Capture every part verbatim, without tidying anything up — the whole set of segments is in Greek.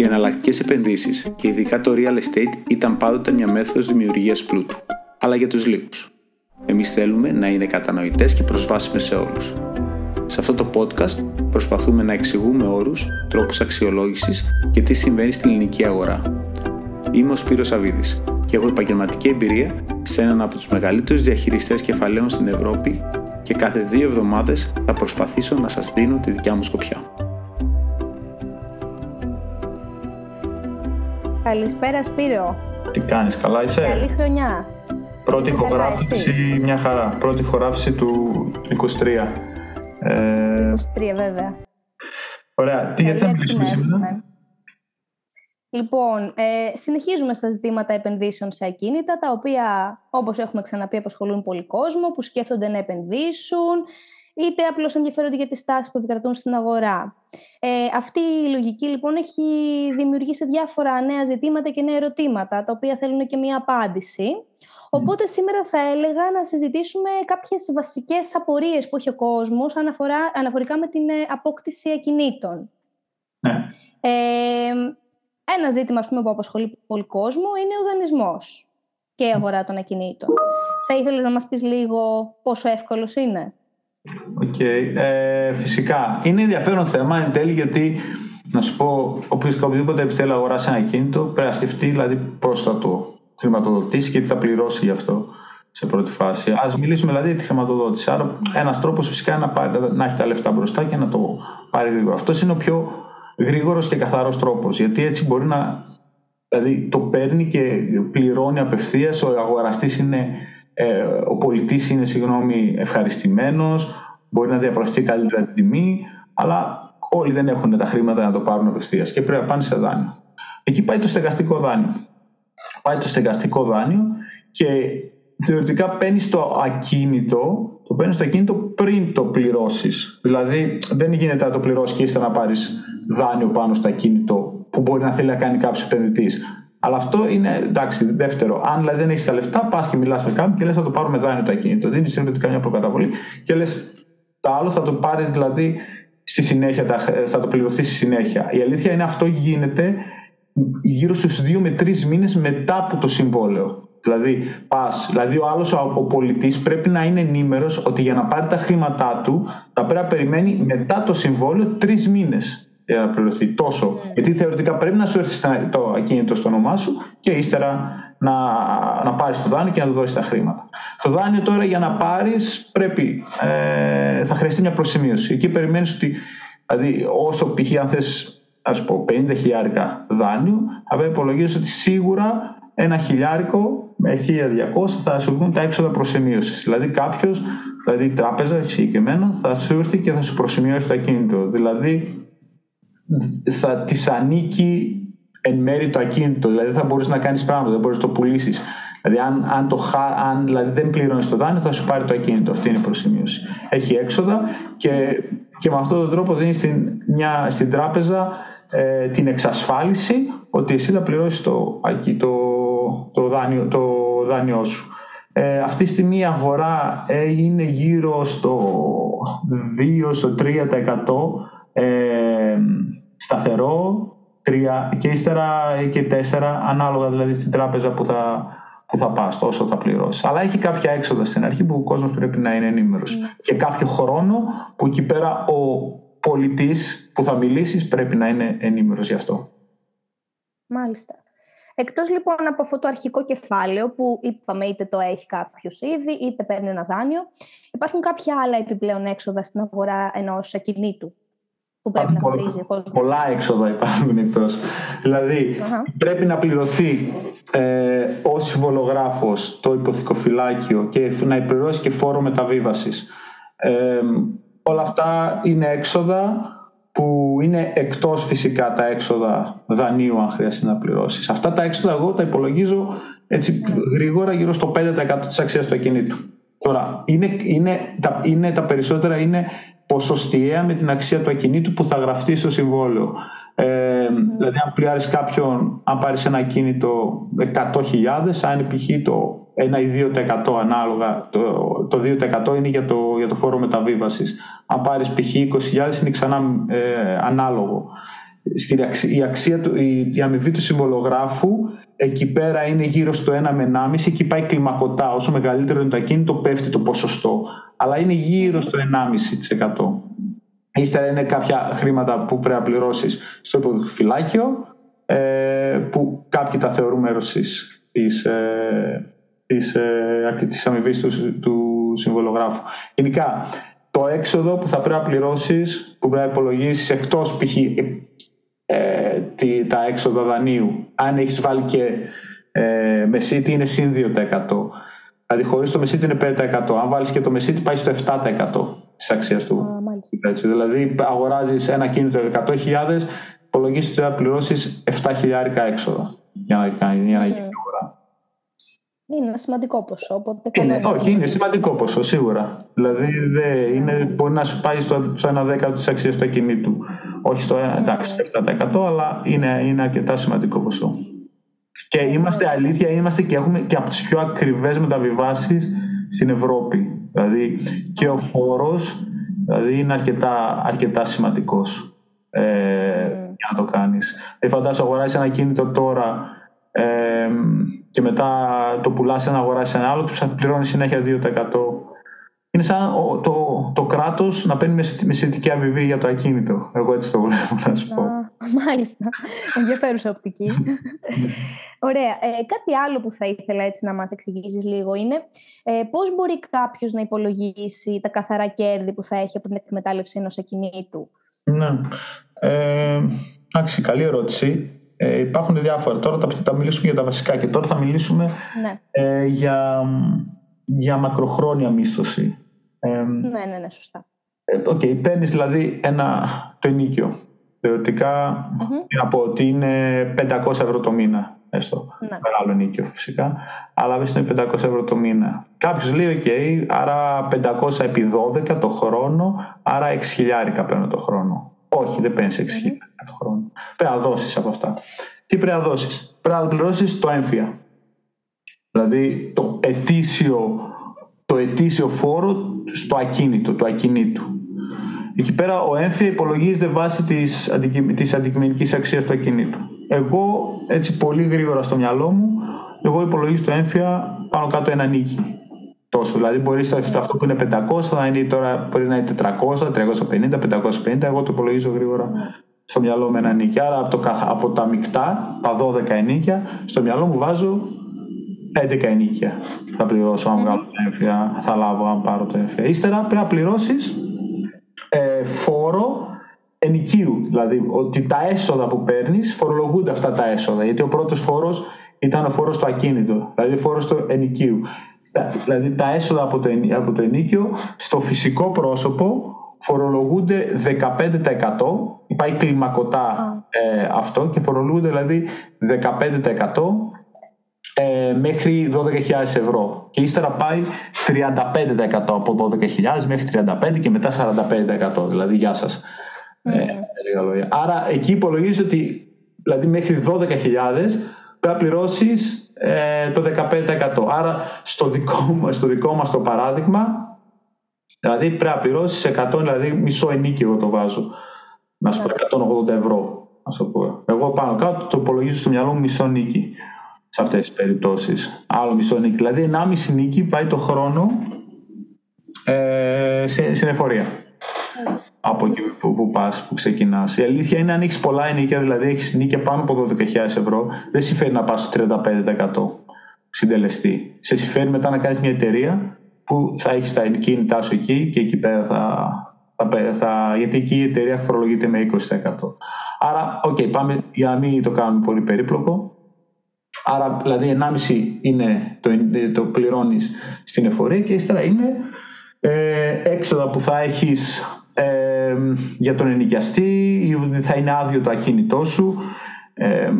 Οι εναλλακτικές επενδύσεις και ειδικά το real estate ήταν πάντοτε μια μέθοδος δημιουργίας πλούτου, αλλά για τους λίγους. Εμείς θέλουμε να είναι κατανοητές και προσβάσιμες σε όλους. Σε αυτό το podcast προσπαθούμε να εξηγούμε όρους, τρόπους αξιολόγησης και τι συμβαίνει στην ελληνική αγορά. Είμαι ο Σπύρος Αβίδης και έχω επαγγελματική εμπειρία σε έναν από τους μεγαλύτερους διαχειριστές κεφαλαίων στην Ευρώπη και κάθε δύο εβδομάδες θα προσπαθήσω να σας δίνω τη δικιά μου σκοπιά. Καλησπέρα Σπύρο. Τι κάνεις, καλά είσαι? Καλή χρονιά. Πρώτη ηχογράφηση, μια χαρά. Πρώτη ηχογράφηση του είκοσι τρία. Ε... είκοσι τρία βέβαια. Ωραία, τι θα μιλήσουμε σήμερα? Λοιπόν, ε, συνεχίζουμε στα ζητήματα επενδύσεων σε ακίνητα, τα οποία όπως έχουμε ξαναπεί απασχολούν πολύ κόσμο που σκέφτονται να επενδύσουν είτε απλώς ενδιαφέρονται για τις τάσεις που επικρατούν στην αγορά. Ε, αυτή η λογική λοιπόν έχει δημιουργήσει διάφορα νέα ζητήματα και νέα ερωτήματα, τα οποία θέλουν και μία απάντηση. Οπότε σήμερα θα έλεγα να συζητήσουμε κάποιες βασικές απορίες που έχει ο κόσμος αναφορά, αναφορικά με την απόκτηση ακινήτων. Ναι. Ε, ένα ζήτημα, ας πούμε, που απασχολεί πολύ κόσμο είναι ο δανεισμός και η αγορά των ακινήτων. Θα ήθελες να μας πεις λίγο πόσο εύκολος είναι? Okay. Ε, φυσικά. Είναι ενδιαφέρον θέμα εν τέλει, γιατί να σου πω, οποιοδήποτε θέλει να αγοράσει ένα ακίνητο πρέπει να σκεφτεί δηλαδή πώς θα το χρηματοδοτήσει και τι θα πληρώσει γι' αυτό σε πρώτη φάση. Ας μιλήσουμε δηλαδή για τη χρηματοδότηση. Άρα, ένας τρόπος φυσικά είναι να, πάρει, να έχει τα λεφτά μπροστά και να το πάρει γρήγορα. Αυτός είναι ο πιο γρήγορος και καθαρός τρόπος, γιατί έτσι μπορεί να δηλαδή, το παίρνει και πληρώνει απευθείας. Ο αγοραστής είναι. Ο πολιτής είναι συγγνώμη, ευχαριστημένος, μπορεί να διαπραγματευτεί καλύτερα την τιμή, αλλά όλοι δεν έχουν τα χρήματα να το πάρουν απευθείας και πρέπει να πάνε σε δάνειο. Εκεί πάει το στεγαστικό δάνειο. Πάει το στεγαστικό δάνειο και θεωρητικά παίρνει το ακίνητο, το παίρνει το ακίνητο πριν το πληρώσεις. Δηλαδή δεν γίνεται να το πληρώσεις και ύστερα να πάρεις δάνειο πάνω στο ακίνητο που μπορεί να θέλει να κάνει κάποιος επενδυτής. Αλλά αυτό είναι εντάξει, δεύτερο. Αν δηλαδή δεν έχεις τα λεφτά, πας και μιλάς με κάποιον και λες θα το πάρουμε δάνειο το ακίνητο. Δίνεις δηλαδή καμιά προκαταβολή και λες τα άλλο θα το πάρεις δηλαδή στη συνέχεια, θα το πληρωθεί στη συνέχεια. Η αλήθεια είναι αυτό γίνεται γύρω στους δύο με τρεις μήνες μετά από το συμβόλαιο. Δηλαδή, πας, δηλαδή ο άλλος ο πολιτής πρέπει να είναι ενήμερος ότι για να πάρει τα χρήματά του θα πρέπει να περιμένει μετά το συμβόλαιο τρεις μήνες. Για να πληρωθεί τόσο. Mm. Γιατί θεωρητικά πρέπει να σου έρθει το ακίνητο στο όνομά σου και ύστερα να, να πάρεις το δάνειο και να του δώσεις τα χρήματα. Το δάνειο τώρα για να πάρεις πρέπει, ε, θα χρειαστεί μια προσημείωση. Εκεί περιμένεις ότι δηλαδή, όσο π.χ. αν θες ας πω, πενήντα χιλιάρικα δάνειο, θα πρέπει να υπολογίζεις ότι σίγουρα ένα χιλιάρικο με χίλια διακόσια θα σου βγουν τα έξοδα προσημείωσης. Δηλαδή κάποιος, δηλαδή η τράπεζα συγκεκριμένα, θα σου έρθει και θα σου προσημειώσει το ακίνητο. Δηλαδή, θα της ανήκει εν μέρει το ακίνητο, δηλαδή θα μπορείς να κάνεις πράγματα, δεν μπορείς να το πουλήσεις. Δηλαδή, αν, αν, το, αν δηλαδή δεν πληρώνεις το δάνειο, θα σου πάρει το ακίνητο. Αυτή είναι η προσημείωση. Έχει έξοδα και, και με αυτόν τον τρόπο δίνεις την, μια, στην τράπεζα ε, την εξασφάλιση ότι εσύ θα πληρώσεις το, το, το, δάνειο, το δάνειό σου. Ε, αυτή τη στιγμή η αγορά ε, είναι γύρω στο δύο με τρία τοις εκατό. Ε, σταθερό τρία και ύστερα και τέσσερα ανάλογα δηλαδή στην τράπεζα που θα, που θα πας, τόσο θα πληρώσεις, αλλά έχει κάποια έξοδα στην αρχή που ο κόσμος πρέπει να είναι ενήμερος mm. και κάποιο χρόνο που εκεί πέρα ο πολιτής που θα μιλήσεις πρέπει να είναι ενήμερος γι' αυτό. Μάλιστα. Εκτός λοιπόν από αυτό το αρχικό κεφάλαιο που είπαμε είτε το έχει κάποιος ήδη είτε παίρνει ένα δάνειο, υπάρχουν κάποια άλλα επιπλέον έξοδα στην αγορά ενός ακινήτου που πρέπει να χωρίζει? Πολλά έξοδα υπάρχουν εκτός. Δηλαδή, uh-huh. πρέπει να πληρωθεί ε, ο συμβολογράφος το υποθηκοφυλάκιο και να πληρώσει και φόρο μεταβίβασης. Ε, όλα αυτά είναι έξοδα που είναι εκτός φυσικά τα έξοδα δανείου, αν χρειαστεί να πληρώσεις. Αυτά τα έξοδα εγώ τα υπολογίζω έτσι yeah. γρήγορα γύρω στο πέντε τοις εκατό της αξίας του ακινήτου. Τώρα, είναι, είναι, τα, είναι, τα περισσότερα είναι ποσοστιαία με την αξία του ακινήτου που θα γραφτεί στο συμβόλαιο. Ε, δηλαδή, αν πληρώνεις κάποιον, αν πάρεις ένα ακίνητο εκατό χιλιάδες, αν π.χ. το ένα τοις εκατό ή δύο τοις εκατό ανάλογα, το, το δύο τοις εκατό είναι για το, για το φόρο μεταβίβασης. Αν πάρεις π.χ. είκοσι χιλιάδες, είναι ξανά ε, ανάλογο. στην αξία, η αμοιβή του συμβολογράφου εκεί πέρα είναι γύρω στο ένα με ένα κόμμα πέντε, εκεί πάει κλιμακωτά, όσο μεγαλύτερο είναι το ακίνητο πέφτει το ποσοστό, αλλά είναι γύρω στο ένα κόμμα πέντε τοις εκατό. Ύστερα είναι κάποια χρήματα που πρέπει να πληρώσεις στο υποδοχοφυλάκιο, που κάποιοι τα θεωρούν μέρος της, της, της, της αμοιβής του, του συμβολογράφου. Γενικά το έξοδο που θα πρέπει να πληρώσεις, που πρέπει να υπολογίσεις, εκτός π.χ. Ε, τη, τα έξοδα δανείου, αν έχεις βάλει και ε, μεσίτη, είναι συν δύο τοις εκατό, δηλαδή χωρίς το μεσίτη είναι πέντε τοις εκατό, αν βάλεις και το μεσίτη πάει στο επτά τοις εκατό της αξίας του. Α, δηλαδή αγοράζεις ένα κίνητο εκατό χιλιάδες, υπολογίσεις ότι θα πληρώσεις επτά χιλιάδες έξοδα για να γίνει αγορά. Mm. Είναι ένα σημαντικό ποσό. Είναι, όχι, είναι σημαντικό ποσό σίγουρα. Δηλαδή δε, είναι, μπορεί να σου πάει στο, στο ένα δέκατο της αξίας του ακινήτου. Όχι στο ένα, εντάξει, επτά τοις εκατό, αλλά είναι, είναι αρκετά σημαντικό ποσό. Και είμαστε αλήθεια, είμαστε και έχουμε και από τις πιο ακριβές μεταβιβάσεις στην Ευρώπη. Δηλαδή και ο φόρος δηλαδή, είναι αρκετά, αρκετά σημαντικός ε, για να το κάνεις. Δηλαδή φαντάσου αγοράσεις ένα κίνητο τώρα ε, και μετά το πουλάς ένα, αγοράσεις ένα άλλο, θα πληρώνεις συνέχεια δύο τοις εκατό. Είναι σαν το, το, το κράτος να παίρνει μεσητική αμοιβή για το ακίνητο. Εγώ έτσι το βλέπω, να σου πω. Μάλιστα. Ενδιαφέρουσα οπτική. Ωραία. Ε, κάτι άλλο που θα ήθελα έτσι να μας εξηγήσεις λίγο είναι ε, πώς μπορεί κάποιος να υπολογίσει τα καθαρά κέρδη που θα έχει από την εκμετάλλευση ενός ακινήτου. Ναι. Εντάξει, καλή ερώτηση. Ε, υπάρχουν διάφορα. Τώρα θα, θα μιλήσουμε για τα βασικά και τώρα θα μιλήσουμε ναι. ε, για... για μακροχρόνια μίσθωση. Ναι, ναι, ναι, σωστά. Οκ, okay, παίρνεις δηλαδή ένα, το ενίκιο. Θεωρητικά, mm-hmm. να πω ότι είναι πεντακόσια ευρώ το μήνα, έστω. Ναι. Μεγάλο ενίκιο φυσικά, αλλά βέβαια είναι πεντακόσια ευρώ το μήνα. Κάποιος λέει, οκ, okay, άρα πεντακόσια επί δώδεκα το χρόνο, άρα έξι χιλιάρικα παίρνω το χρόνο. Όχι, δεν παίρνεις έξι χιλιάρικα το χρόνο. Πρέπει να δώσεις από αυτά. Τι πρέπει να δώσεις? Πρέπει να πληρώσεις το έμφυα. Δηλαδή το ετήσιο, το ετήσιο φόρο στο ακίνητο, του ακινήτου. Εκεί πέρα ο έμφυα υπολογίζεται βάσει της, της αντικειμενικής αξίας του ακινήτου. Εγώ έτσι πολύ γρήγορα στο μυαλό μου, εγώ υπολογίζω το έμφυα πάνω κάτω ένα νίκι. Τόσο, δηλαδή μπορεί αυτό που είναι πεντακόσια να είναι τώρα, μπορεί να είναι τετρακόσια, τριακόσια πενήντα, πεντακόσια πενήντα, εγώ το υπολογίζω γρήγορα στο μυαλό μου ένα νίκι. Άρα από, το, από τα μεικτά, τα δώδεκα ενίκια, στο μυαλό μου βάζω έντεκα ενίκια θα πληρώσω αν βγάλω το έμφυα, θα λάβω αν πάρω το έμφυα. Ύστερα πρέπει να πληρώσεις ε, φόρο ενοικίου, δηλαδή ότι τα έσοδα που παίρνεις φορολογούνται αυτά τα έσοδα, γιατί ο πρώτος φόρος ήταν ο φόρος στο ακίνητο, δηλαδή φόρος του ενοικίου, δηλαδή τα έσοδα από το, από το ενοίκιο στο φυσικό πρόσωπο φορολογούνται δεκαπέντε τοις εκατό, πάει κλιμακωτά ε, αυτό και φορολογούνται δηλαδή δεκαπέντε τοις εκατό Ε, μέχρι δώδεκα χιλιάδες ευρώ και ύστερα πάει τριάντα πέντε τοις εκατό από δώδεκα χιλιάδες μέχρι τριάντα πέντε και μετά σαράντα πέντε τοις εκατό, δηλαδή γεια σας. Mm. ε, άρα εκεί υπολογίζεται ότι δηλαδή μέχρι δώδεκα χιλιάδες θα πληρώσεις ε, το δεκαπέντε τοις εκατό, άρα στο δικό, στο δικό μας το παράδειγμα δηλαδή πρέπει να πληρώσεις εκατό, δηλαδή μισό ενίκιο εγώ το βάζω να σου πω εκατόν ογδόντα ευρώ να σου πω. Εγώ πάνω κάτω το υπολογίζω στο μυαλό μου μισό νίκη σε αυτές τις περιπτώσεις, άλλο μισό νίκη, δηλαδή ενάμιση νίκη πάει το χρόνο ε, στην εφορία mm. από εκεί που, που πας, που ξεκινάς. Η αλήθεια είναι αν έχεις πολλά ενίκια, δηλαδή έχεις νίκη πάνω από δώδεκα χιλιάδες ευρώ, δεν συμφέρει να πας στο τριάντα πέντε τοις εκατό συντελεστή, σε συμφέρει μετά να κάνεις μια εταιρεία που θα έχεις τα κίνητά σου εκεί και εκεί πέρα θα, θα, θα, γιατί εκεί η εταιρεία φορολογείται με είκοσι τοις εκατό. Άρα okay, πάμε για να μην το κάνουμε πολύ περίπλοκο. Άρα δηλαδή ενάμιση είναι το, το πληρώνεις στην εφορία και ύστερα είναι ε, έξοδα που θα έχεις ε, για τον ενοικιαστή ή ότι θα είναι άδειο το ακίνητό σου ε,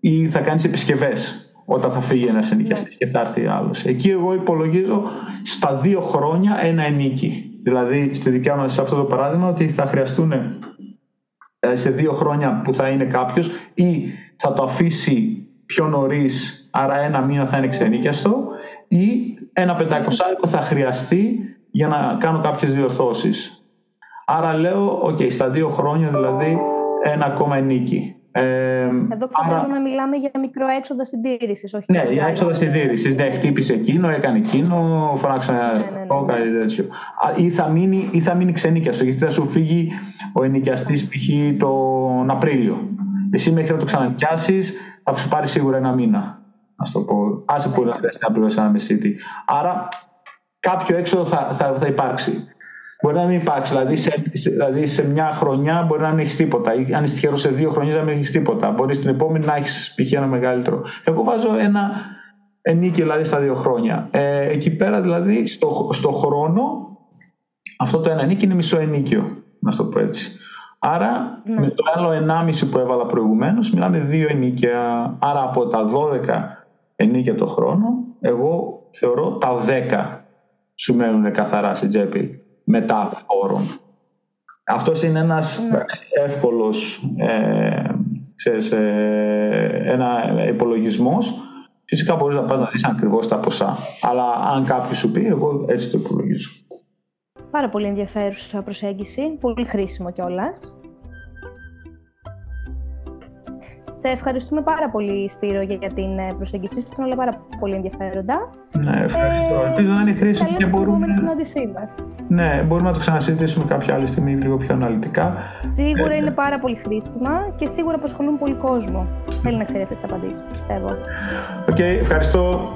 ή θα κάνεις επισκευές όταν θα φύγει ένας ενοικιαστής yeah. και θα έρθει άλλος. Εκεί εγώ υπολογίζω στα δύο χρόνια ένα ενίκη. Δηλαδή στη δικιά μας σε αυτό το παράδειγμα ότι θα χρειαστούν ε, σε δύο χρόνια που θα είναι κάποιος ή θα το αφήσει πιο νωρίς, άρα ένα μήνα θα είναι ξενίκιαστο ή ένα πεντακόσια θα χρειαστεί για να κάνω κάποιες διορθώσεις. Άρα λέω, ok, στα δύο χρόνια δηλαδή ένα ακόμα ενίκη. Ε, Εδώ φαντάζομαι άρα... μιλάμε για μικρό έξοδα συντήρησης, όχι. Ναι, για έξοδα συντήρησης. Ναι, χτύπησε εκείνο, έκανε εκείνο, φωνάξε ένα ναι, ναι, ναι. τέτοιο. Ή θα μείνει, ή θα μείνει ξενίκιαστο, γιατί θα σου φύγει ο ενοικιαστής π.χ. τον Απρίλιο. Εσύ μέχρι να το ξανανοικιάσεις θα σου πάρει σίγουρα ένα μήνα. Ας το πω. Άσε που να χρειαστεί να πληρώσει ένα μεσίτη. Άρα κάποιο έξοδο θα, θα, θα υπάρξει. Μπορεί να μην υπάρξει, δηλαδή σε, δηλαδή σε μια χρονιά μπορεί να μην έχεις τίποτα, ή αν είσαι τυχερός σε δύο χρονιές να μην έχεις τίποτα. Μπορεί την επόμενη να έχεις π.χ. ένα μεγαλύτερο. Εγώ βάζω ένα ενίκη δηλαδή στα δύο χρόνια. Ε, εκεί πέρα δηλαδή στο, στο χρόνο αυτό το ένα ενίκη είναι μισό ενίκιο, να το πω έτσι. Άρα ναι. με το άλλο ενάμιση που έβαλα προηγουμένως μιλάμε δύο ενίκια. Άρα από τα δώδεκα ενίκια το χρόνο, εγώ θεωρώ τα δέκα σου μένουν καθαρά στην τσέπη. Μετά φόρων. Αυτός είναι ένας mm. εύκολος ε, ξέρεις, ε, ένα υπολογισμός. Φυσικά μπορείς να πας να δεις ακριβώς τα ποσά. Αλλά αν κάποιος σου πει, εγώ έτσι το υπολογίζω. Πάρα πολύ ενδιαφέρουσα προσέγγιση. Πολύ χρήσιμο κιόλας. Σε ευχαριστούμε πάρα πολύ, Σπύρο, για την προσέγγιση σου. Ήταν όλα πάρα πολύ ενδιαφέροντα. Ναι, ευχαριστώ. Ε, Ελπίζω να είναι χρήσιμο και μπορούμε. Ναι, μπορούμε να το ξανασυζητήσουμε κάποια άλλη στιγμή, λίγο πιο αναλυτικά. Σίγουρα ε, είναι πάρα πολύ χρήσιμα και σίγουρα απασχολούν πολύ κόσμο. Θέλει να ξέρει αυτές τις απαντήσεις, πιστεύω. Οκ, okay, ευχαριστώ.